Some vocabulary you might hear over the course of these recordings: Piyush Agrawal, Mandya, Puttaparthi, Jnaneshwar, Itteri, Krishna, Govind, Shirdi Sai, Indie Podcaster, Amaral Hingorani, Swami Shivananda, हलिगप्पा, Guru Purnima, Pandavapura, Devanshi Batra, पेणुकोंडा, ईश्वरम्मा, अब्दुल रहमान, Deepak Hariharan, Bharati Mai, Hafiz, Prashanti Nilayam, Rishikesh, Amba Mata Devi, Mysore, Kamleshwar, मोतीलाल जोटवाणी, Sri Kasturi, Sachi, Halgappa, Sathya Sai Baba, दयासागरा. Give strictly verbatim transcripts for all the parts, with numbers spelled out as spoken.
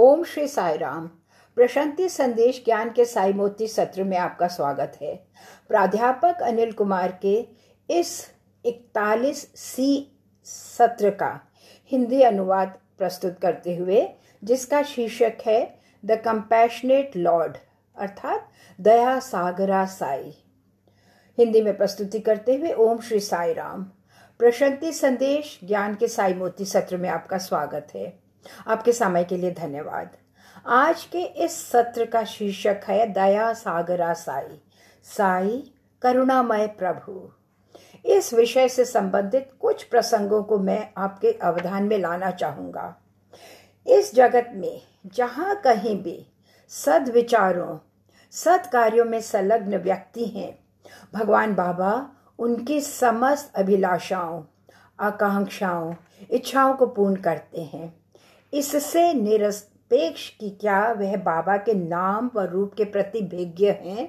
ओम श्री साई राम। प्रशांति संदेश ज्ञान के साई मोती सत्र में आपका स्वागत है। प्राध्यापक अनिल कुमार के इस इकतालीस सी सत्र का हिंदी अनुवाद प्रस्तुत करते हुए, जिसका शीर्षक है द कंपैशनेट लॉर्ड अर्थात दयासागर साई। हिंदी में प्रस्तुति करते हुए ओम श्री साई राम। प्रशांति संदेश ज्ञान के साई मोती सत्र में आपका स्वागत है। आपके समय के लिए धन्यवाद। आज के इस सत्र का शीर्षक है दयासागर साई, साई करुणामय प्रभु। इस विषय से संबंधित कुछ प्रसंगों को मैं आपके अवधान में लाना चाहूँगा। इस जगत में जहाँ कहीं भी सद्विचारों, सत्कार्यों में संलग्न व्यक्ति हैं, भगवान बाबा उनकी समस्त अभिलाषाओं, आकांक्षाओं, इच्छाओं को पूर्ण करते हैं। इससे निरपेक्ष कि क्या वह बाबा के नाम व रूप के प्रति भेज्य हैं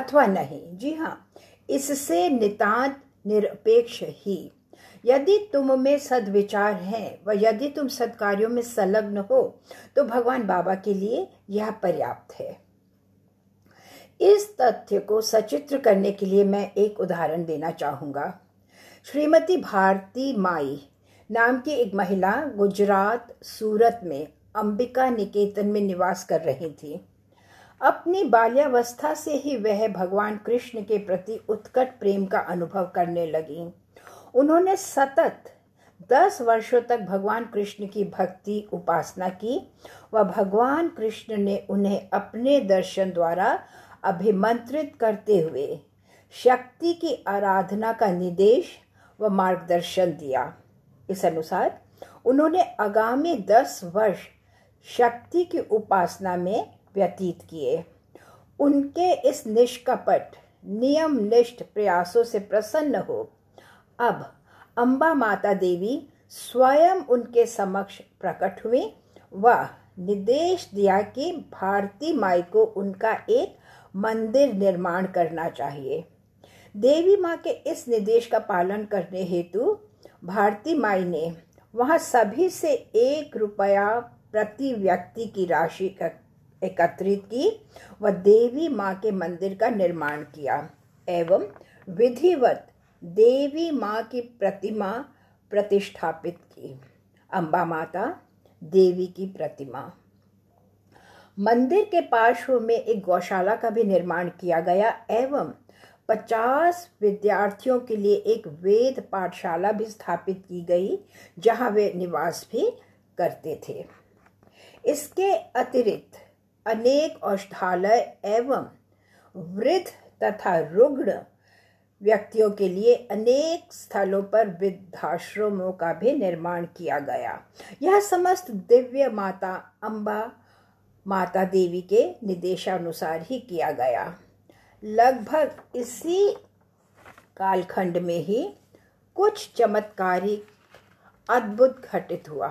अथवा नहीं, जी हाँ, इससे नितांत निरपेक्ष ही। यदि तुम में सद्विचार हैं व यदि तुम सद्कार्यों में संलग्न हो तो भगवान बाबा के लिए यह पर्याप्त है। इस तथ्य को सचित्र करने के लिए मैं एक उदाहरण देना चाहूँगा। श्रीमती भारती माई नाम की एक महिला गुजरात सूरत में अंबिका निकेतन में निवास कर रही थी। अपनी बाल्यावस्था से ही वह भगवान कृष्ण के प्रति उत्कट प्रेम का अनुभव करने लगी। उन्होंने सतत दस वर्षों तक भगवान कृष्ण की भक्ति उपासना की व भगवान कृष्ण ने उन्हें अपने दर्शन द्वारा अभिमंत्रित करते हुए शक्ति की आराधना का निर्देश व मार्गदर्शन दिया। इस अनुसार उन्होंने आगामी दस वर्ष शक्ति की उपासना में व्यतीत किए। उनके इस निष्कपट नियमनिष्ठ प्रयासों से प्रसन्न हो अब अम्बा माता देवी स्वयं उनके समक्ष प्रकट हुई व निर्देश दिया कि भारती माई को उनका एक मंदिर निर्माण करना चाहिए। देवी माँ के इस निर्देश का पालन करने हेतु भारती माई ने वहाँ सभी से एक रुपया प्रति व्यक्ति की राशि एकत्रित की व देवी माँ के मंदिर का निर्माण किया एवं विधिवत देवी माँ की प्रतिमा प्रतिष्ठापित की। अम्बा माता देवी की प्रतिमा मंदिर के पार्श्व में एक गौशाला का भी निर्माण किया गया एवं पचास विद्यार्थियों के लिए एक वेद पाठशाला भी स्थापित की गई, जहां वे निवास भी करते थे। इसके अतिरिक्त अनेक औषधालय एवं वृद्ध तथा रुग्ण व्यक्तियों के लिए अनेक स्थलों पर वृद्धाश्रमों का भी निर्माण किया गया। यह समस्त दिव्य माता अम्बा माता देवी के निर्देशानुसार ही किया गया। लगभग इसी कालखंड में ही कुछ चमत्कारी अद्भुत घटित हुआ।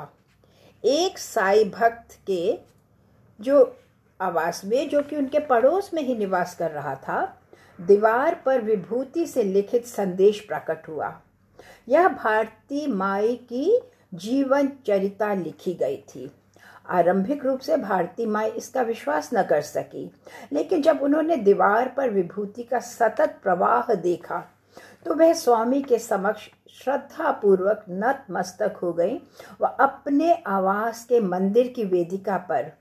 एक साई भक्त के जो आवास में, जो कि उनके पड़ोस में ही निवास कर रहा था, दीवार पर विभूति से लिखित संदेश प्रकट हुआ। यह भारती माई की जीवन चरिता लिखी गई थी। आरंभिक रूप से भारती माई इसका विश्वास न कर सकी, लेकिन जब उन्होंने दीवार पर विभूति का सतत प्रवाह देखा तो वह स्वामी के समक्ष श्रद्धापूर्वक नतमस्तक हो गई व अपने आवास के मंदिर की वेदिका पर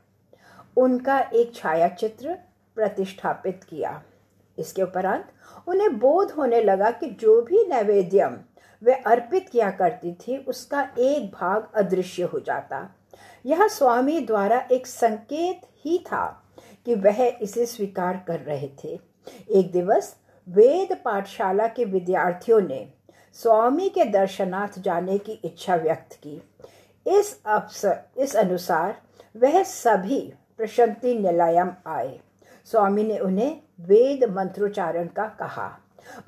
उनका एक छायाचित्र प्रतिष्ठापित किया। इसके उपरांत उन्हें बोध होने लगा कि जो भी नैवेद्यम वे अर्पित किया करती थी उसका एक भाग अदृश्य हो जाता। यह स्वामी द्वारा एक संकेत ही था कि वह इसे स्वीकार कर रहे थे। एक दिवस वेद पाठशाला के विद्यार्थियों ने स्वामी के दर्शनार्थ जाने की इच्छा व्यक्त की। इस अवसर इस अनुसार वह सभी प्रशांति निलयम आए। स्वामी ने उन्हें वेद मंत्रोच्चारण का कहा।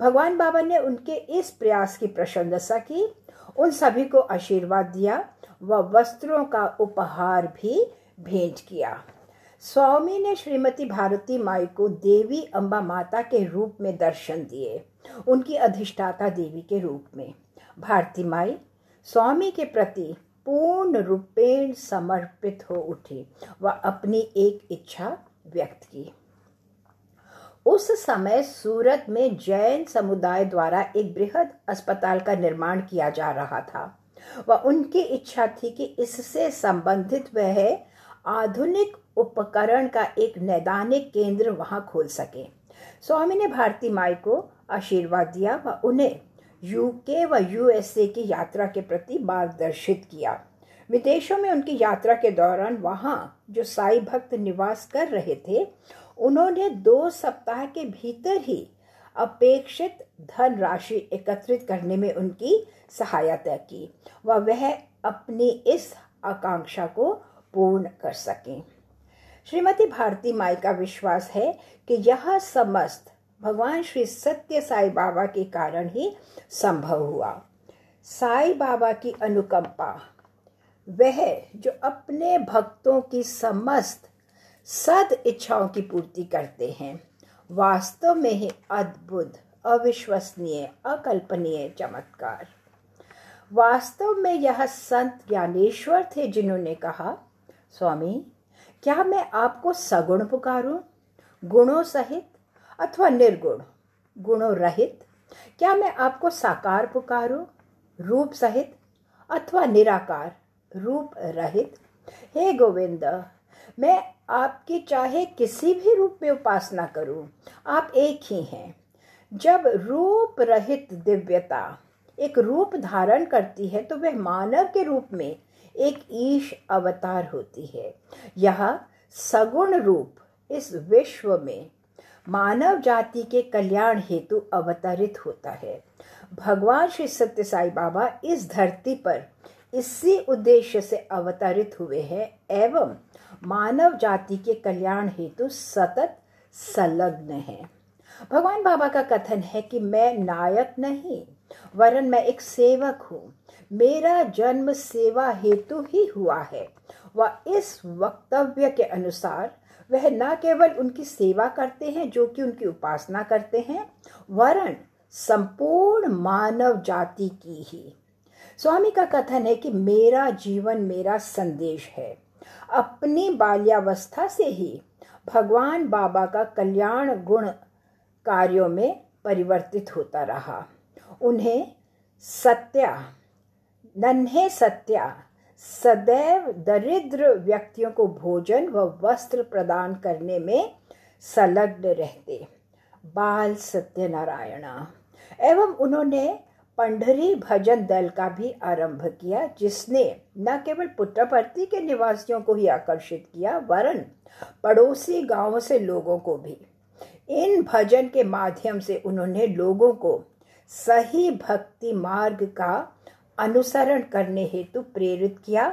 भगवान बाबा ने उनके इस प्रयास की प्रशंसा की, उन सभी को आशीर्वाद दिया व वस्त्रों का उपहार भी भेंट किया। स्वामी ने श्रीमती भारती माई को देवी अम्बा माता के रूप में दर्शन दिए, उनकी अधिष्ठाता देवी के रूप में। भारती माई स्वामी के प्रति पूर्ण रूपेण समर्पित हो उठे व अपनी एक इच्छा व्यक्त की। उस समय सूरत में जैन समुदाय द्वारा एक बृहद अस्पताल का निर्माण किया जा रहा था व उनकी इच्छा थी कि इससे संबंधित वह आधुनिक उपकरण का एक नैदानिक केंद्र वहां खोल सके। स्वामी ने भारती माई को आशीर्वाद दिया व उन्हें यूके व यूएसए की यात्रा के प्रति मार्गदर्शित किया। विदेशों में उनकी यात्रा के दौरान वहां जो साई भक्त निवास कर रहे थे, उन्होंने दो सप्ताह के भीतर ही अपेक्षित धन राशि एकत्रित करने में उनकी सहायता की व वह अपनी इस आकांक्षा को पूर्ण कर सकें। श्रीमती भारती माई का विश्वास है कि यह समस्त भगवान श्री सत्य साई बाबा के कारण ही संभव हुआ। साई बाबा की अनुकंपा, वह जो अपने भक्तों की समस्त सद इच्छाओं की पूर्ति करते हैं, वास्तव में ही अद्भुत, अविश्वसनीय, अकल्पनीय चमत्कार। वास्तव में यह संत ज्ञानेश्वर थे जिन्होंने कहा, स्वामी क्या मैं आपको सगुण पुकारूं, गुणों सहित, अथवा निर्गुण, गुणों रहित? क्या मैं आपको साकार पुकारूं, रूप सहित, अथवा निराकार, रूप रहित? हे गोविंद, मैं आपकी चाहे किसी भी रूप में उपासना करूं, आप एक ही हैं। जब रूप रहित दिव्यता एक रूप धारण करती है तो वह मानव के रूप में एक ईश अवतार होती है। यह सगुण रूप इस विश्व में मानव जाति के कल्याण हेतु अवतरित होता है। भगवान श्री सत्य साई बाबा इस धरती पर इसी उद्देश्य से अवतरित हुए हैं एवं मानव जाति के कल्याण हेतु सतत संलग्न हैं। भगवान बाबा का कथन है कि मैं नायक नहीं, वरन मैं एक सेवक हूँ। मेरा जन्म सेवा हेतु ही हुआ है। वह इस वक्तव्य के अनुसार वह न केवल उनकी सेवा करते हैं जो कि उनकी उपासना करते हैं, वरन संपूर्ण मानव जाति की ही। स्वामी का कथन है कि मेरा जीवन मेरा संदेश है। अपनी बाल्यावस्था से ही भगवान बाबा का कल्याण गुण कार्यों में परिवर्तित होता रहा। उन्हें सत्या, नन्हे सत्या, सदैव दरिद्र व्यक्तियों को भोजन व वस्त्र प्रदान करने में संलग्न रहते, बाल सत्यनारायण। एवं उन्होंने पंडरी भजन दल का भी आरंभ किया, जिसने न केवल पुट्टपर्ती के निवासियों को ही आकर्षित किया, वरन पड़ोसी गांवों से लोगों को भी। इन भजन के माध्यम से उन्होंने लोगों को सही भक्ति मार्ग का अनुसरण करने हेतु प्रेरित किया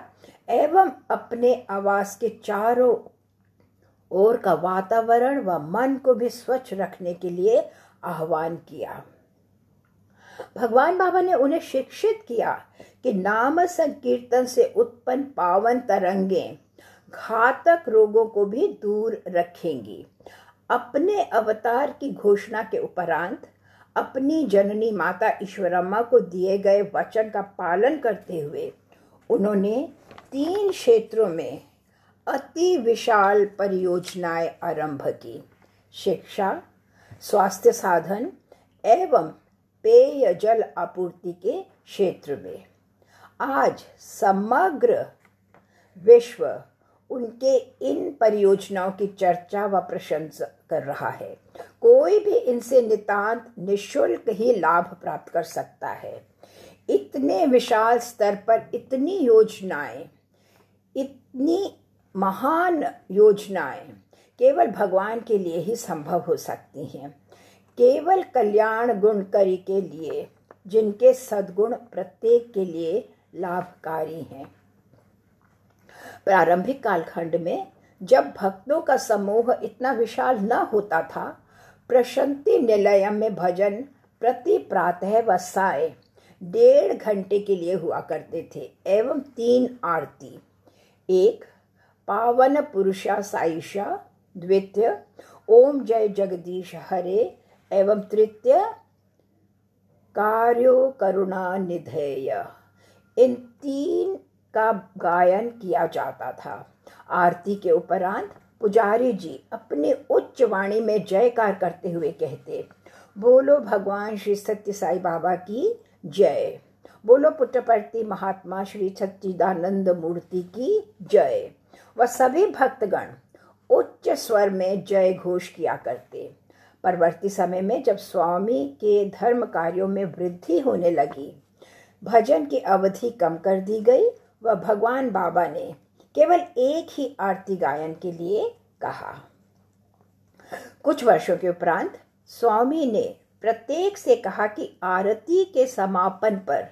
एवं अपने आवास के चारों ओर का वातावरण व मन को भी स्वच्छ रखने के लिए आह्वान किया। भगवान बाबा ने उन्हें शिक्षित किया कि नाम संकीर्तन से उत्पन्न पावन तरंगें घातक रोगों को भी दूर रखेंगी। अपने अवतार की घोषणा के उपरांत अपनी जननी माता ईश्वरम्मा को दिए गए वचन का पालन करते हुए उन्होंने तीन क्षेत्रों में अति विशाल परियोजनाएं आरंभ की, शिक्षा, स्वास्थ्य साधन एवं पेय जल आपूर्ति के क्षेत्र में। आज समग्र विश्व उनके इन परियोजनाओं की चर्चा व प्रशंसा कर रहा है। कोई भी इनसे नितांत निःशुल्क ही लाभ प्राप्त कर सकता है। इतने विशाल स्तर पर इतनी योजनाएं, इतनी महान योजनाएं केवल भगवान के लिए ही संभव हो सकती हैं, केवल कल्याण गुणकारी के लिए, जिनके सद्गुण प्रत्येक के लिए लाभकारी हैं। प्रारंभिक कालखंड में जब भक्तों का समूह इतना विशाल न होता था, प्रशांति निलयम में भजन प्रति प्रातः व साय डेढ़ घंटे के लिए हुआ करते थे एवं तीन आरती, एक पावन पुरुषा साईशा, द्वितीय ओम जय जगदीश हरे एवं तृतीय कार्यो करुणा निधेय। इन तीन का गायन किया जाता था। आरती के उपरांत पुजारी जी अपनी उच्च वाणी में जयकार करते हुए कहते, बोलो भगवान श्री सत्य साई बाबा की जय, बोलो पुट्टपर्ती महात्मा श्री सच्चिदानंद मूर्ति की जय। वह सभी भक्तगण उच्च स्वर में जय घोष किया करते। परवर्ती समय में जब स्वामी के धर्म कार्यों में वृद्धि होने लगी, भजन की अवधि कम कर दी गई व भगवान बाबा ने केवल एक ही आरती गायन के लिए कहा। कुछ वर्षों के उपरांत स्वामी ने प्रत्येक से कहा कि आरती के समापन पर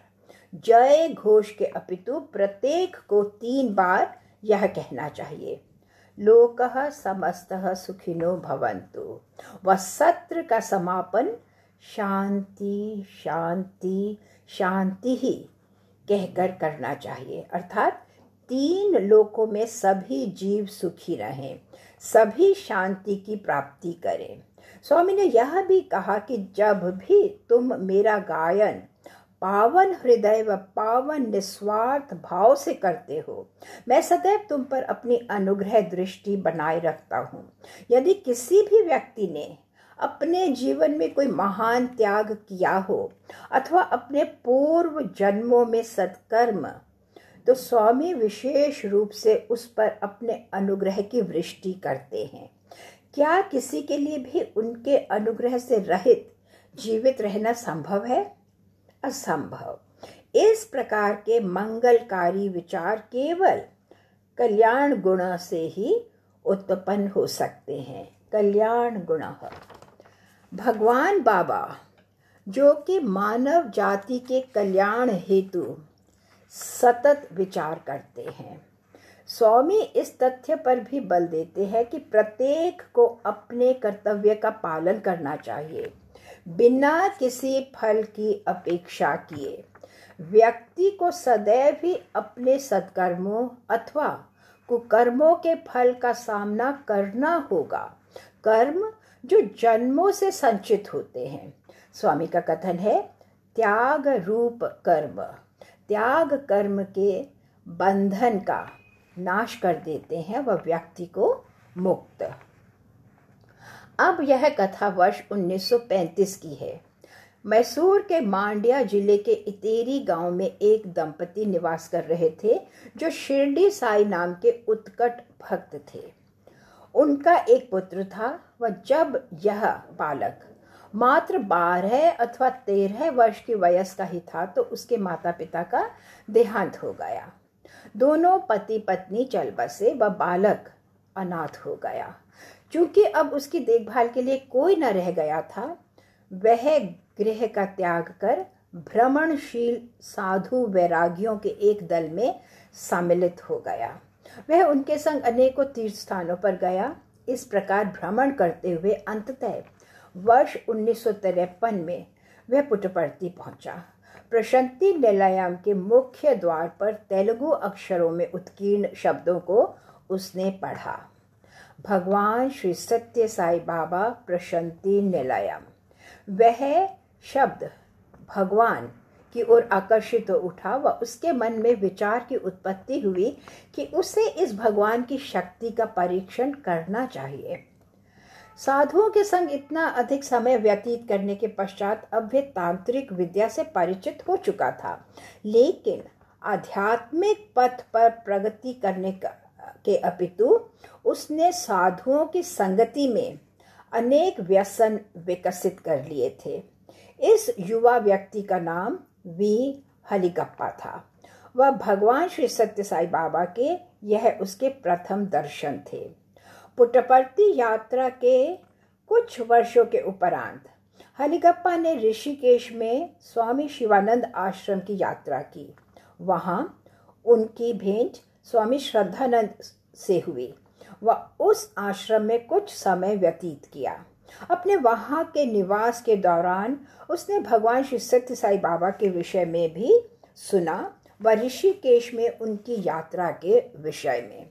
जय घोष के अपितु प्रत्येक को तीन बार यह कहना चाहिए, लोकः समस्तः सुखिनो भवन्तु। वह सत्र का समापन शांति शांति शांति ही कहकर करना चाहिए, अर्थात तीन लोकों में सभी जीव सुखी रहें, सभी शांति की प्राप्ति करें। स्वामी ने यह भी कहा कि जब भी तुम मेरा गायन पावन हृदय व पावन निस्वार्थ भाव से करते हो, मैं सदैव तुम पर अपनी अनुग्रह दृष्टि बनाए रखता हूँ। यदि किसी भी व्यक्ति ने अपने जीवन में कोई महान त्याग किया हो अथवा अपने पूर्व जन्मों में सत्कर्म, तो स्वामी विशेष रूप से उस पर अपने अनुग्रह की वृष्टि करते हैं। क्या किसी के लिए भी उनके अनुग्रह से रहित जीवित रहना संभव है? असंभव। इस प्रकार के मंगलकारी विचार केवल कल्याण गुण से ही उत्पन्न हो सकते हैं। कल्याण गुण भगवान बाबा जो कि मानव जाति के कल्याण हेतु सतत विचार करते हैं। स्वामी इस तथ्य पर भी बल देते हैं कि प्रत्येक को अपने कर्तव्य का पालन करना चाहिए, बिना किसी फल की अपेक्षा किए। व्यक्ति को सदैव ही अपने सत्कर्मों अथवा कुकर्मों के फल का सामना करना होगा, कर्म जो जन्मों से संचित होते हैं। स्वामी का कथन है, त्याग रूप कर्म त्याग कर्म के बंधन का नाश कर देते हैं, वह व्यक्ति को मुक्त। अब यह कथा वर्ष उन्नीस सौ पैंतीस की है। मैसूर के मांड्या जिले के इतेरी गांव में एक दंपति निवास कर रहे थे जो शिरडी साई नाम के उत्कट भक्त थे। उनका एक पुत्र था। वह जब यह बालक मात्र बारह अथवा तेरह वर्ष की वयस का ही था तो उसके माता पिता का देहांत हो गया। दोनों पति पत्नी चल बसे व बालक अनाथ हो गया। चूंकि अब उसकी देखभाल के लिए कोई न रह गया था, वह गृह का त्याग कर भ्रमणशील साधु वैरागियों के एक दल में सम्मिलित हो गया। वह उनके संग अनेकों तीर्थ स्थानों पर गया। इस प्रकार भ्रमण करते हुए अंततः वर्ष उन्नीस सौ तिरपन में वह पुट्टपर्ती पहुंचा। प्रशांति निलयम के मुख्य द्वार पर तेलुगु अक्षरों में उत्कीर्ण शब्दों को उसने पढ़ा, भगवान श्री सत्य साई बाबा प्रशांति निलयम। वह शब्द भगवान की ओर आकर्षित हो उठा व उसके मन में विचार की उत्पत्ति हुई कि उसे इस भगवान की शक्ति का परीक्षण करना चाहिए। साधुओं के संग इतना अधिक समय व्यतीत करने के पश्चात अब वह तांत्रिक विद्या से परिचित हो चुका था, लेकिन आध्यात्मिक पथ पर प्रगति करने का के अपितु उसने साधुओं की संगति में अनेक व्यसन विकसित कर लिए थे। इस युवा व्यक्ति का नाम वी हलिगप्पा था। वह भगवान श्री सत्य साई बाबा के यह उसके प्रथम दर्शन थे। पुट्टपर्ती यात्रा के कुछ वर्षों के उपरांत हलिगप्पा ने ऋषिकेश में स्वामी शिवानंद आश्रम की यात्रा की। वहाँ उनकी भेंट स्वामी श्रद्धानंद से हुई। वह उस आश्रम में कुछ समय व्यतीत किया। अपने वहाँ के निवास के दौरान उसने भगवान श्री सत्य साई बाबा के विषय में भी सुना व ऋषिकेश में उनकी यात्रा के विषय में।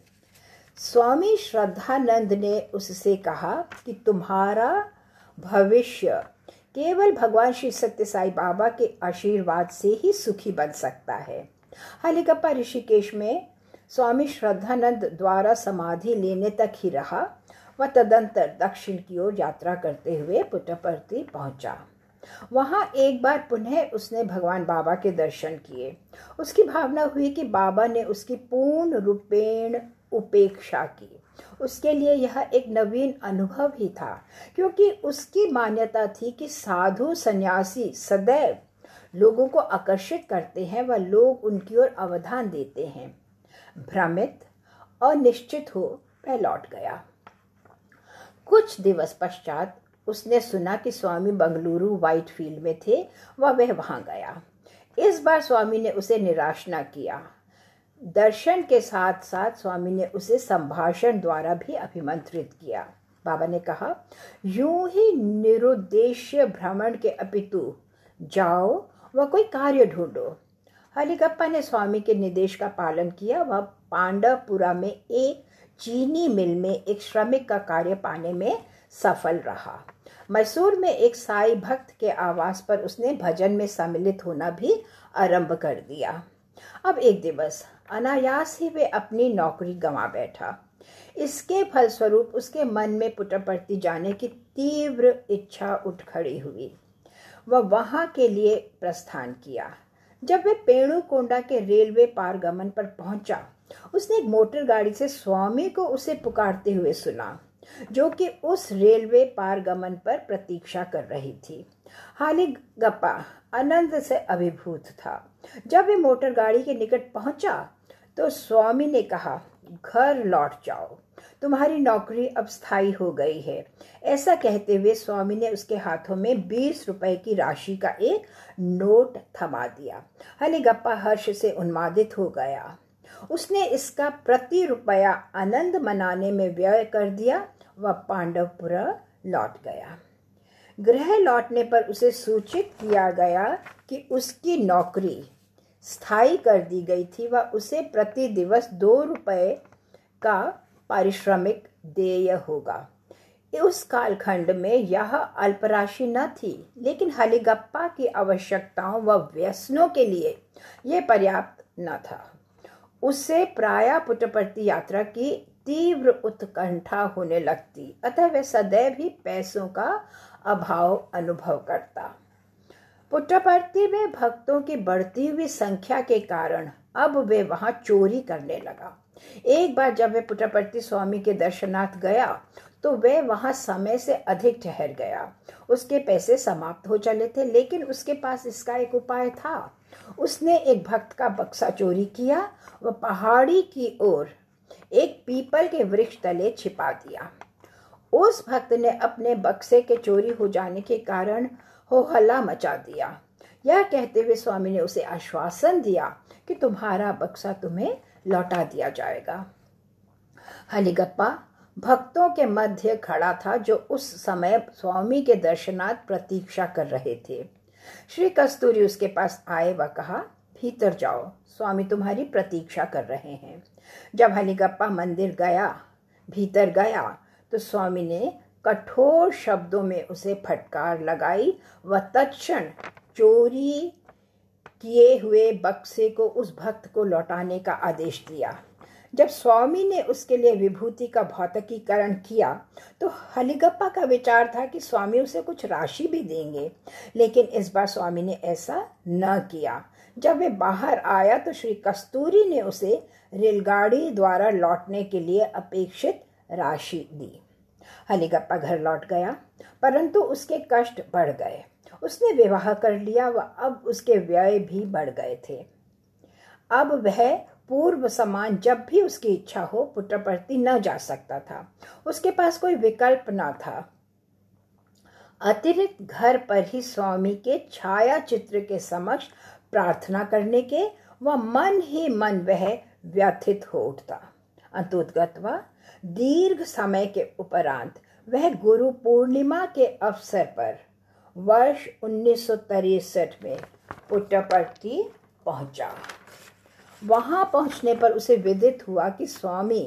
स्वामी श्रद्धानंद ने उससे कहा कि तुम्हारा भविष्य केवल भगवान श्री सत्य साई बाबा के आशीर्वाद से ही सुखी बन सकता है। हलिगप्पा ऋषिकेश में स्वामी श्रद्धानंद द्वारा समाधि लेने तक ही रहा व तदंतर दक्षिण की ओर यात्रा करते हुए पुट्टपर्ती पहुंचा। वहां एक बार पुनः उसने भगवान बाबा के दर्शन किए। उसकी भावना हुई कि बाबा ने उसकी पूर्ण रूपेण उपेक्षा की। उसके लिए यह एक नवीन अनुभव ही था, क्योंकि उसकी मान्यता थी कि साधु सन्यासी सदैव लोगों को आकर्षित करते हैं व लोग उनकी ओर अवधान देते हैं। भ्रमित और निश्चित हो वह लौट गया। कुछ दिवस पश्चात उसने सुना कि स्वामी बंगलुरु व्हाइट फील्ड में थे व वह वहां गया। इस बार स्वामी ने उसे निराश न किया। दर्शन के साथ साथ स्वामी ने उसे संभाषण द्वारा भी अभिमंत्रित किया। बाबा ने कहा, यूं ही निरुद्देश्य भ्रमण के अपितु जाओ व कोई कार्य ढूंढो। हलिगप्पा ने स्वामी के निर्देश का पालन किया। वह पांडवपुरा में एक चीनी मिल में एक श्रमिक का कार्य पाने में सफल रहा। मैसूर में एक साई भक्त के आवास पर उसने भजन में सम्मिलित होना भी आरंभ कर दिया। अब एक दिवस अनायास ही वे अपनी नौकरी गंवा बैठा। इसके फलस्वरूप उसके मन में पुट्टपर्ती जाने की तीव्र इच्छा उठ खड़ी हुई। वह वहां के लिए प्रस्थान किया। जब वे पेणुकोंडा के रेलवे पारगमन पर पहुंचा, उसने एक मोटर गाड़ी से स्वामी को उसे पुकारते हुए सुना, जो कि उस रेलवे पारगमन पर प्रतीक्षा कर रही थी। हलिगप्पा आनंद से अभिभूत था। जब वे मोटर गाड़ी के निकट पहुंचा तो स्वामी ने कहा, घर लौट जाओ, तुम्हारी नौकरी अब स्थायी हो गई है। ऐसा कहते हुए स्वामी ने उसके हाथों में बीस रुपए की राशि का एक नोट थमा दिया। हलिगप्पा हर्ष से उन्मादित हो गया। उसने इसका प्रति रुपया आनंद मनाने में व्यय कर दिया। वह पांडवपुरा लौट गया। गृह लौटने पर उसे सूचित किया गया कि उसकी नौकरी स्थायी कर दी गई थी व उसे प्रति दिवस दो रुपये का पारिश्रमिक देय होगा। उस कालखंड में यह अल्प राशि न थी, लेकिन हलिगप्पा की आवश्यकताओं व व्यसनों के लिए यह पर्याप्त न था। उससे प्राय पुट्टपर्ती यात्रा की तीव्र उत्कंठा होने लगती, अतः वह सदैव ही पैसों का अभाव अनुभव करता। पुट्टपर्ती में भक्तों की बढ़ती हुई संख्या के कारण अब वे वहां चोरी करने लगा। एक बार जब वे पुट्टपर्ती स्वामी के दर्शनार्थ गया तो वह वहां समय से अधिक ठहर गया। उसके पैसे समाप्त हो चले थे, लेकिन उसके पास इसका एक उपाय था। उसने एक भक्त का बक्सा चोरी किया, वह पहाड़ी की ओर एक पीपल के वृक्ष तले छिपा दिया। उस भक्त ने अपने बक्से के चोरी हो जाने के कारण हो हल्ला मचा दिया। यह कहते हुए स्वामी ने उसे आश्वासन दिया कि तुम्हारा बक्सा तुम्हें लौटा दिया जाएगा। हलिगप्पा भक्तों के मध्य खड़ा था, जो उस समय स्वामी के दर्शनार्थ प्रतीक्षा कर रहे थे। श्री कस्तूरी उसके पास आए व कहा, भीतर जाओ, स्वामी तुम्हारी प्रतीक्षा कर रहे हैं। जब हलिगप्पा मंदिर गया, भीतर गया तो स्वामी ने कठोर शब्दों में उसे फटकार लगाई व तत्क्षण चोरी किए हुए बक्से को उस भक्त को लौटाने का आदेश दिया। जब स्वामी ने उसके लिए विभूति का भौतिकीकरण किया तो हलिगप्पा का विचार था कि स्वामी उसे कुछ राशि भी देंगे, लेकिन इस बार स्वामी ने ऐसा न किया। जब वे बाहर आया तो श्री कस्तूरी ने उसे रेलगाड़ी द्वारा लौटने के लिए अपेक्षित राशि दी। हलिगप्पा घर लौट गया, परंतु उसके कष्ट बढ़ गए। उसने विवाह कर लिया व अब उसके व्यय भी बढ़ गए थे। अब वह पूर्व समान जब भी उसकी इच्छा हो पुट्टपर्ती न जा सकता था। उसके पास कोई विकल्प न था। अतिरिक्त घर पर ही स्वामी के छाया चित्र के समक्ष प्रार्थना करने के व मन ही मन वह व्यथित हो उठता। अंतोद्गत्वा दीर्घ समय के उपरांत वह गुरु पूर्णिमा के अवसर पर वर्ष उन्नीस सौ तिरसठ में पुट्टपर्ती पहुंचा। वहां पहुंचने पर उसे विदित हुआ कि स्वामी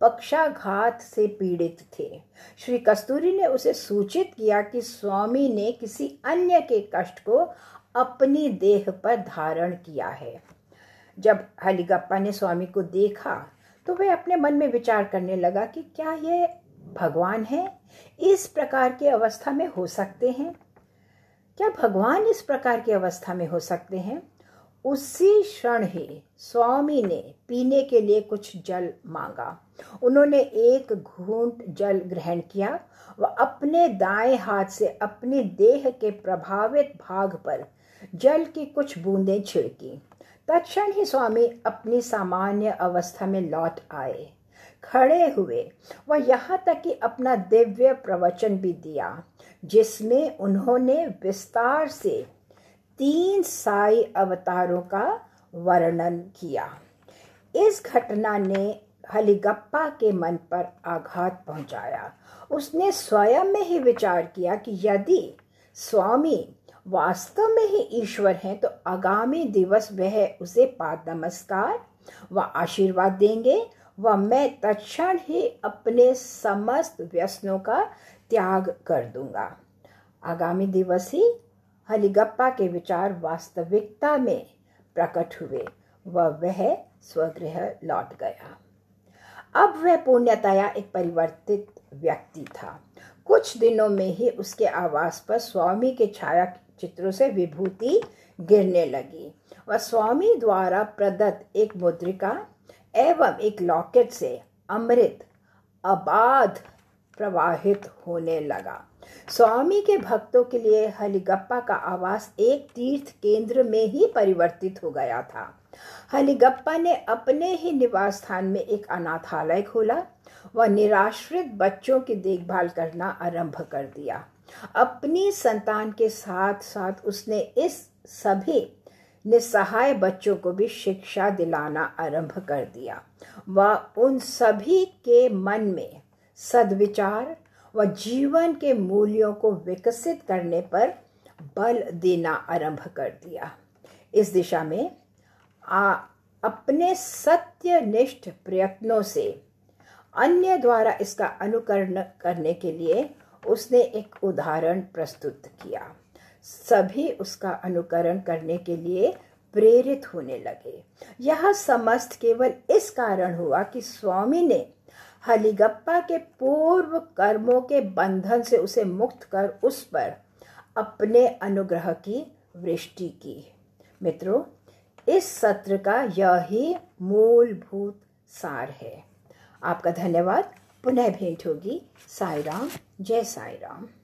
पक्षाघात से पीड़ित थे। श्री कस्तूरी ने उसे सूचित किया कि स्वामी ने किसी अन्य के कष्ट को अपनी देह पर धारण किया है। जब हलगप्पा ने स्वामी को देखा तो वह अपने मन में विचार करने लगा कि क्या यह भगवान है, इस प्रकार की अवस्था में हो सकते हैं? क्या भगवान इस प्रकार की अवस्था में हो सकते हैं? उसी क्षण ही स्वामी ने पीने के लिए कुछ जल मांगा। उन्होंने एक घूंट जल ग्रहण किया व अपने दाएं हाथ से अपने देह के प्रभावित भाग पर जल की कुछ बूंदें छिड़की। तत्क्षण ही स्वामी अपनी सामान्य अवस्था में लौट आए, खड़े हुए व यहाँ तक कि अपना दिव्य प्रवचन भी दिया, जिसमें उन्होंने विस्तार से तीन साई अवतारों का वर्णन किया। इस घटना ने हलगप्पा के मन पर आघात पहुंचाया। उसने स्वयं में ही विचार किया कि यदि स्वामी वास्तव में ही ईश्वर हैं तो आगामी दिवस वह उसे पाद नमस्कार व आशीर्वाद देंगे व मैं तत्क्षण ही अपने समस्त व्यसनों का त्याग कर दूंगा। आगामी दिवस ही हलगप्पा के विचार वास्तविकता में प्रकट हुए व वह स्वगृह लौट गया। अब वह पूर्णतया एक परिवर्तित व्यक्ति था। कुछ दिनों में ही उसके आवास पर स्वामी के छाया चित्रों से विभूति गिरने लगी व स्वामी द्वारा प्रदत्त एक मुद्रिका एवं एक लॉकेट से अमृत अबाध प्रवाहित होने लगा। स्वामी के भक्तों के लिए हलगप्पा का आवास एक तीर्थ केंद्र में ही परिवर्तित हो गया था। हलगप्पा ने अपने ही निवास स्थान में एक अनाथालय खोला व निराश्रित बच्चों की देखभाल करना आरंभ कर दिया। अपनी संतान के साथ साथ उसने इस सभी निस्सहाय बच्चों को भी शिक्षा दिलाना आरंभ कर दिया व उन सभी के मन में सद्विचार व जीवन के मूल्यों को विकसित करने पर बल देना आरंभ कर दिया। इस दिशा में आ, अपने सत्यनिष्ठ प्रयत्नों से अन्य द्वारा इसका अनुकरण करने के लिए उसने एक उदाहरण प्रस्तुत किया। सभी उसका अनुकरण करने के लिए प्रेरित होने लगे। यह समस्त केवल इस कारण हुआ कि स्वामी ने हलगप्पा के पूर्व कर्मों के बंधन से उसे मुक्त कर उस पर अपने अनुग्रह की वृष्टि की। मित्रों, इस सत्र का यही मूलभूत सार है। आपका धन्यवाद। पुनः भेंट होगी। साई राम। जय साई राम।